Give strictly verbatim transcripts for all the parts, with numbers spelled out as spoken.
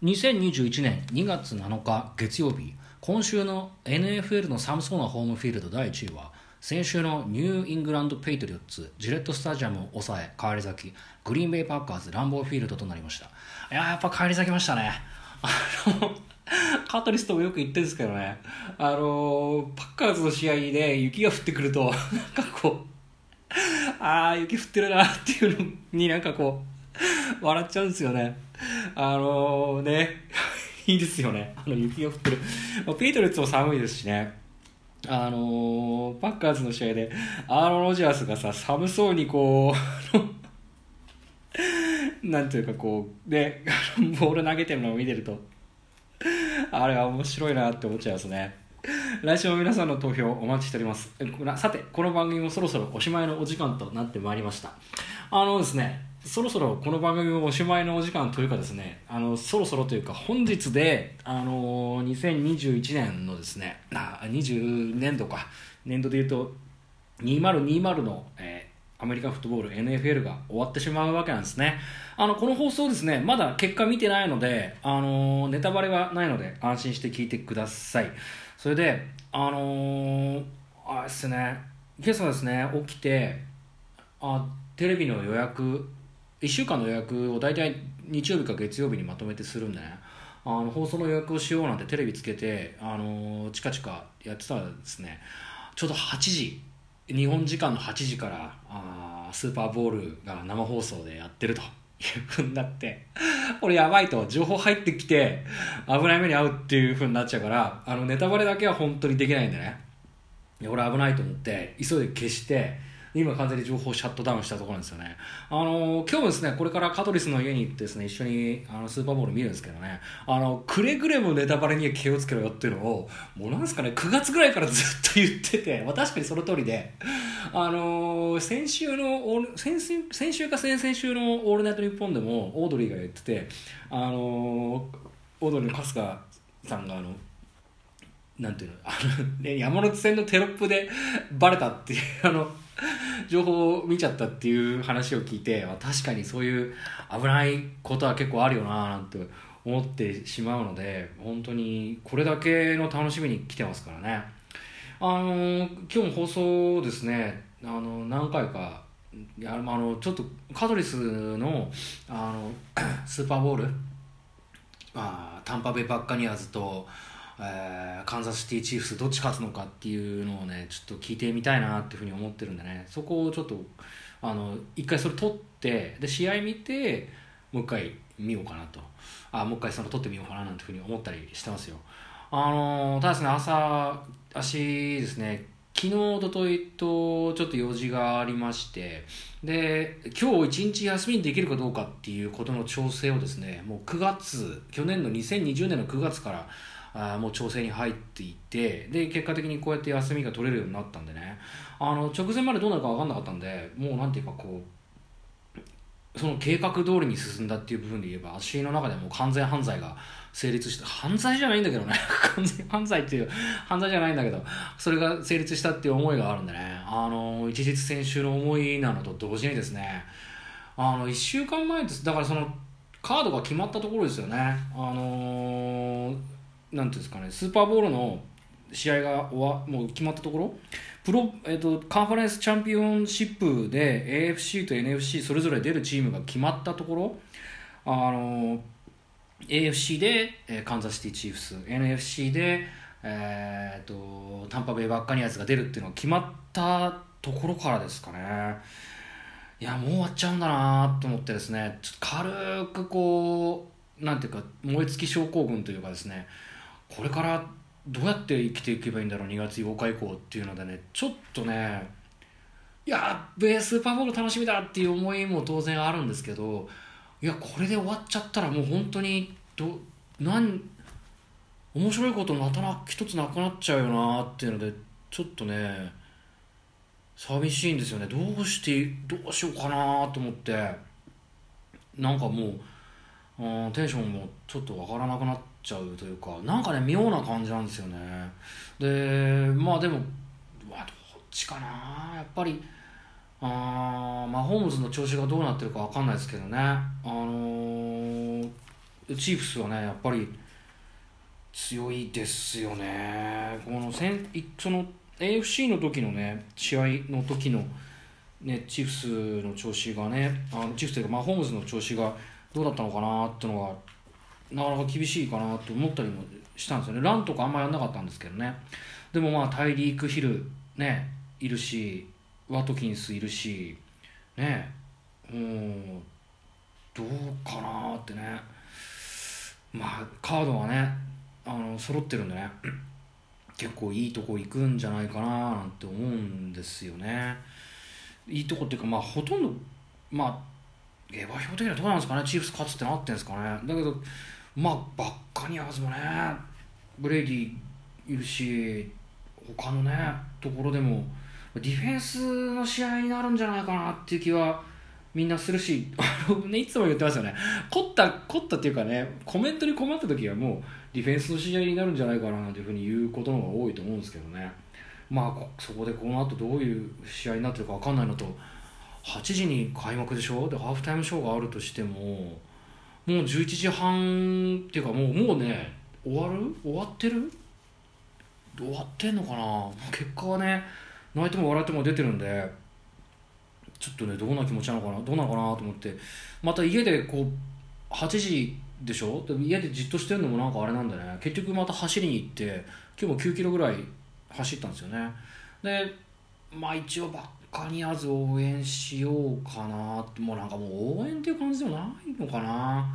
にせんにじゅういちねんにがつなのか月曜日、今週の エヌエフエル の寒そうなホームフィールドだいいちいは、先週のニューイングランドペイトリオッツ、ジレットスタジアムを抑え、帰り咲き、グリーンベイパッカーズ、ランボーフィールドとなりました。いやー、やっぱ帰り咲きましたね。あのカートリストもよく言ってるんですけどね、あのパッカーズの試合で雪が降ってくると、なんかこう、あー、雪降ってるなっていうのになんかこう、笑っちゃうんですよね。あのー、ね、いいですよね。あの雪が降ってる。ペイトリオッツも寒いですしね。あのー、パッカーズの試合でアーロン・ロジャースがさ、寒そうにこうなんていうかこうね、ボール投げてるのを見てると、あれは面白いなって思っちゃいますね。来週も皆さんの投票お待ちしております。さて、この番組もそろそろおしまいのお時間となってまいりました。あのですね、そろそろこの番組もおしまいのお時間というかですね、あのそろそろというか本日で、あのにせんにじゅういちねんのですね、にじゅうねんどか、年度でいうとにせんにじゅうの、えー、アメリカンフットボール エヌエフエル が終わってしまうわけなんですね。あのこの放送ですね、まだ結果見てないので、あのネタバレがないので安心して聞いてください。それであのー、あれですね、今朝ですね起きて、あテレビの予約、いっしゅうかんの予約を大体日曜日か月曜日にまとめてするんでね、あの放送の予約をしようなんてテレビつけて、あのチカチカやってたらですね、ちょうどはちじ、日本時間のはちじからあースーパーボールが生放送でやってるというふうになって、これやばいと、情報入ってきて危ない目に遭うっていうふうになっちゃうから、あのネタバレだけは本当にできないんでね、俺危ないと思って急いで消して、今完全に情報をシャットダウンしたところなんですよね。あの今日もですね、これからカトリスの家に行ってですね、一緒にあのスーパーボール見るんですけどね、あのくれぐれもネタバレには気をつけろよっていうのを、もうなんですかね、くがつぐらいからずっと言ってて、まあ、確かにその通りで、あの先週の先週、先週か先々週のオールナイトニッポンでもオードリーが言ってて、あのオードリーの春日さんがあのなんていうの、あの、ね、山手線のテロップでバレたっていうあの情報を見ちゃったっていう話を聞いて、確かにそういう危ないことは結構あるよななんて思ってしまうので、本当にこれだけの楽しみに来てますからね。あの今日も放送ですね、あの何回かあのちょっとカトリス の, あのスーパーボウル、あタンパベイバッカニアーズとえー、カンザスシティチーフスどっち勝つのかっていうのをね、ちょっと聞いてみたいなっていうふうに思ってるんでね、そこをちょっとあの一回それ撮って、で試合見てもう一回見ようかなと、あもう一回その撮ってみようかななんていうふうに思ったりしてますよ。あのただですね、朝足ですね、昨日おとといとちょっと用事がありまして、で今日一日休みにできるかどうかっていうことの調整をですね、もうくがつ、去年のにせんにじゅうねんのくがつからあもう調整に入っていて、で結果的にこうやって休みが取れるようになったんでね、あの直前までどうなるか分かんなかったんで、もうなんていうかこうその計画通りに進んだっていう部分で言えば、足の中でもう完全犯罪が成立して、犯罪じゃないんだけどね完全犯罪っていう犯罪じゃないんだけど、それが成立したっていう思いがあるんでね、あの一日先週の思いなのと同時にですね、あのいっしゅうかんまえです。だからそのカードが決まったところですよね。あのーなんていうんですかね、スーパーボウルの試合が終わもう決まったところ、プロ、えーと、カンファレンスチャンピオンシップで エーエフシー と エヌエフシー それぞれ出るチームが決まったところ、あの エーエフシー で、えー、カンザスシティチーフス、 エヌエフシー で、えー、とタンパベイバッカニアーズが出るっていうのが決まったところからですかね。いやもう終わっちゃうんだなと思ってですね、ちょっと軽くこうなんていうか燃え尽き症候群というかですね、これからどうやって生きていけばいいんだろうにがつようか以降っていうのでね、ちょっとね、いやーベースーパーボウル楽しみだっていう思いも当然あるんですけど、いやこれで終わっちゃったらもう本当にどなん面白いことまたな一つなくなっちゃうよなっていうので、ちょっとね寂しいんですよね。どうしてどうしようかなと思って、なんかもうテンションもちょっとわからなくなってちゃうというか、なんかね妙な感じなんですよね。でまあでもうわどっちかな、やっぱりあー、まあ、ホームズの調子がどうなってるか分かんないですけどね、あのー、チーフスはねやっぱり強いですよね。この戦その エーエフシー の時のね試合の時のねチーフスの調子がねあのチーフスというかマホームズの調子がどうだったのかなっていうのがなかなか厳しいかなと思ったりもしたんですよね。ランとかあんまやんなかったんですけどね。でもまあタイリークヒルねいるしワトキンスいるしねうんどうかなってね。まあカードはねあの揃ってるんでね結構いいとこ行くんじゃないかななんて思うんですよね。いいとこっていうかまあほとんどまあ下馬評的にはどうなんですかね。チーフス勝つってなってんですかね。だけどまあバッカニアーズもねブレイディいるし他のねところでもディフェンスの試合になるんじゃないかなっていう気はみんなするしねいつも言ってましたね。凝った凝ったっていうかねコメントに困った時はもうディフェンスの試合になるんじゃないかなというふうに言うことの方が多いと思うんですけどね。まあそこでこの後どういう試合になってるか分かんないのとはちじに開幕でしょでハーフタイムショーがあるとしてももうじゅういちじはんっていうかもうもうね終わる終わってる終わってんのかな。結果はね泣いても笑っても出てるんでちょっとねどんな気持ちなのかなどうなのかなと思ってまた家でこうはちじでしょで家でじっとしてるのもなんかあれなんでね結局また走りに行って今日もきゅうキロぐらい走ったんですよね。でまあ一応バッカニアーズ応援しようかなってもうなんかもう応援っていう感じでもないのかな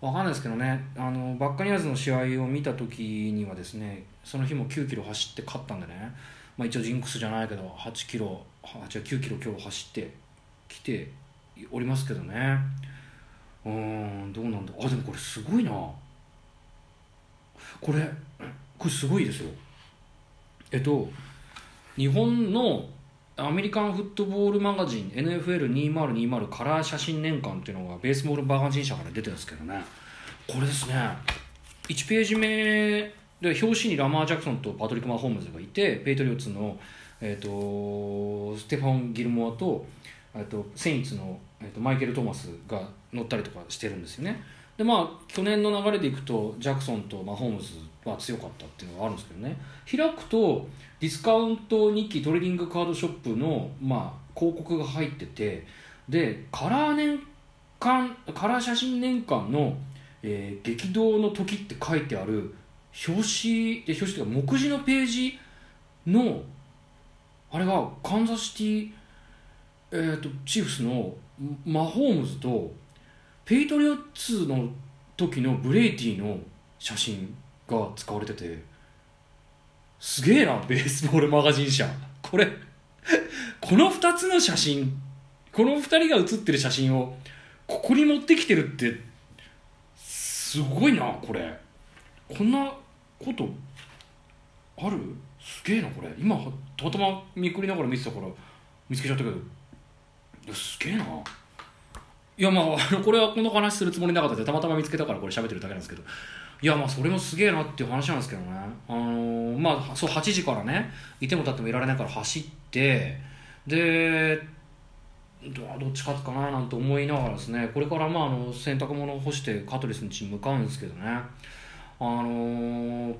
わかんないですけどね。あのバッカニアーズの試合を見た時にはですねその日もきゅうキロ走って勝ったんでねまあ一応ジンクスじゃないけどはちキロじゃきゅうキロ今日走ってきておりますけどね。うーんどうなんだあでもこれすごいなこれこれすごいですよ。えっと日本のアメリカンフットボールマガジン エヌエフエルにせんにじゅう カラー写真年間っていうのがベースボールマガジン社から出てるんですけどねこれですねいちページ目で表紙にラマー・ジャクソンとパトリック・マホームズがいてペイトリオッツのえっと、ステファン・ギルモア と, とセインツの、えっと、マイケル・トーマスが乗ったりとかしてるんですよね。でまあ去年の流れでいくとジャクソンとマホームズは強かったっていうのがあるんですけどね開くとディスカウント日記トレーディングカードショップの、まあ、広告が入っててでカラー年間カラー写真年間の、えー、激動の時って書いてある表紙で表紙というか目次のページのあれがカンザスシティ、えー、とチーフスのマホームズとペイトリオッツの時のブレイティの写真が使われててすげえなベースボールマガジン社これこのふたつの写真このふたりが写ってる写真をここに持ってきてるってすごいなこれこんなことあるすげえなこれ今たまたま見くりながら見てたから見つけちゃったけどすげえないやまあこれはこの話するつもりなかったでたまたま見つけたからこれ喋ってるだけなんですけどいやまあそれもすげえなっていう話なんですけどね。あのー、まあそうはちじからねいても立ってもいられないから走ってで ど, どっち勝つかななんて思いながらですねこれからまああの洗濯物を干してカトリスの家に向かうんですけどねあのー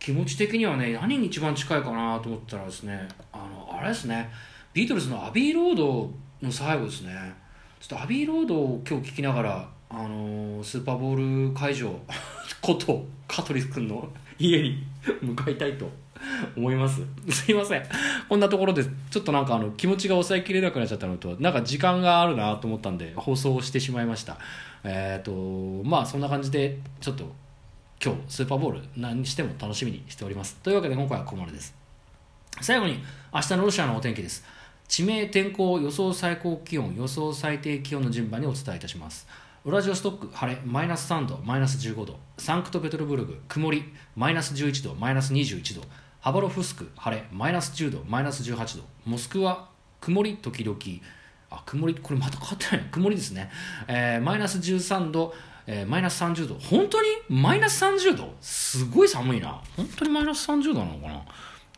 気持ち的にはね何に一番近いかなと思ったらですね あの、あれですねビートルズのアビーロードの最後ですねちょっとアビーロードを今日聞きながらあのー、スーパーボール会場ことカトリス君の家に向かいたいと思いますすいませんこんなところでちょっとなんかあの気持ちが抑えきれなくなっちゃったのとなんか時間があるなと思ったんで放送をしてしまいました。えーとまあそんな感じでちょっと今日スーパーボール何にしても楽しみにしております。というわけで今回はここまでです。最後に明日のロシアのお天気です。地名天候予想最高気温予想最低気温の順番にお伝えいたします。ウラジオストック晴れマイナスさんどマイナスじゅうごどサンクトペテルブルグ曇りマイナスじゅういちどマイナスにじゅういちどハバロフスク晴れマイナスじゅうどマイナスじゅうはちどモスクワ曇り時々あ曇りこれまた変わってない曇りですね、えー、マイナスじゅうさんどえー、マイナスさんじゅうど本当にマイナスさんじゅうどすごい寒いな本当にマイナスさんじゅうどなのかな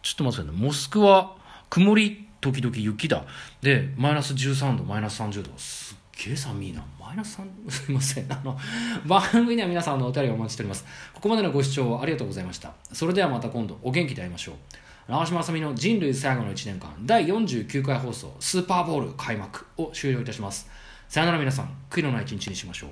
ちょっと待ってくださいね。モスクワ曇り時々雪だでマイナスじゅうさんどマイナスさんじゅうどす計算ミーナマイナスさん、すいません。あの番組には皆さんのお便りをお待ちしております。ここまでのご視聴ありがとうございました。それではまた今度お元気で会いましょう。長嶋あさみの人類最後のいちねんかんだいよんじゅうきゅうかい放送スーパーボウル開幕を終了いたします。さよなら皆さん、悔いのない一日にしましょう。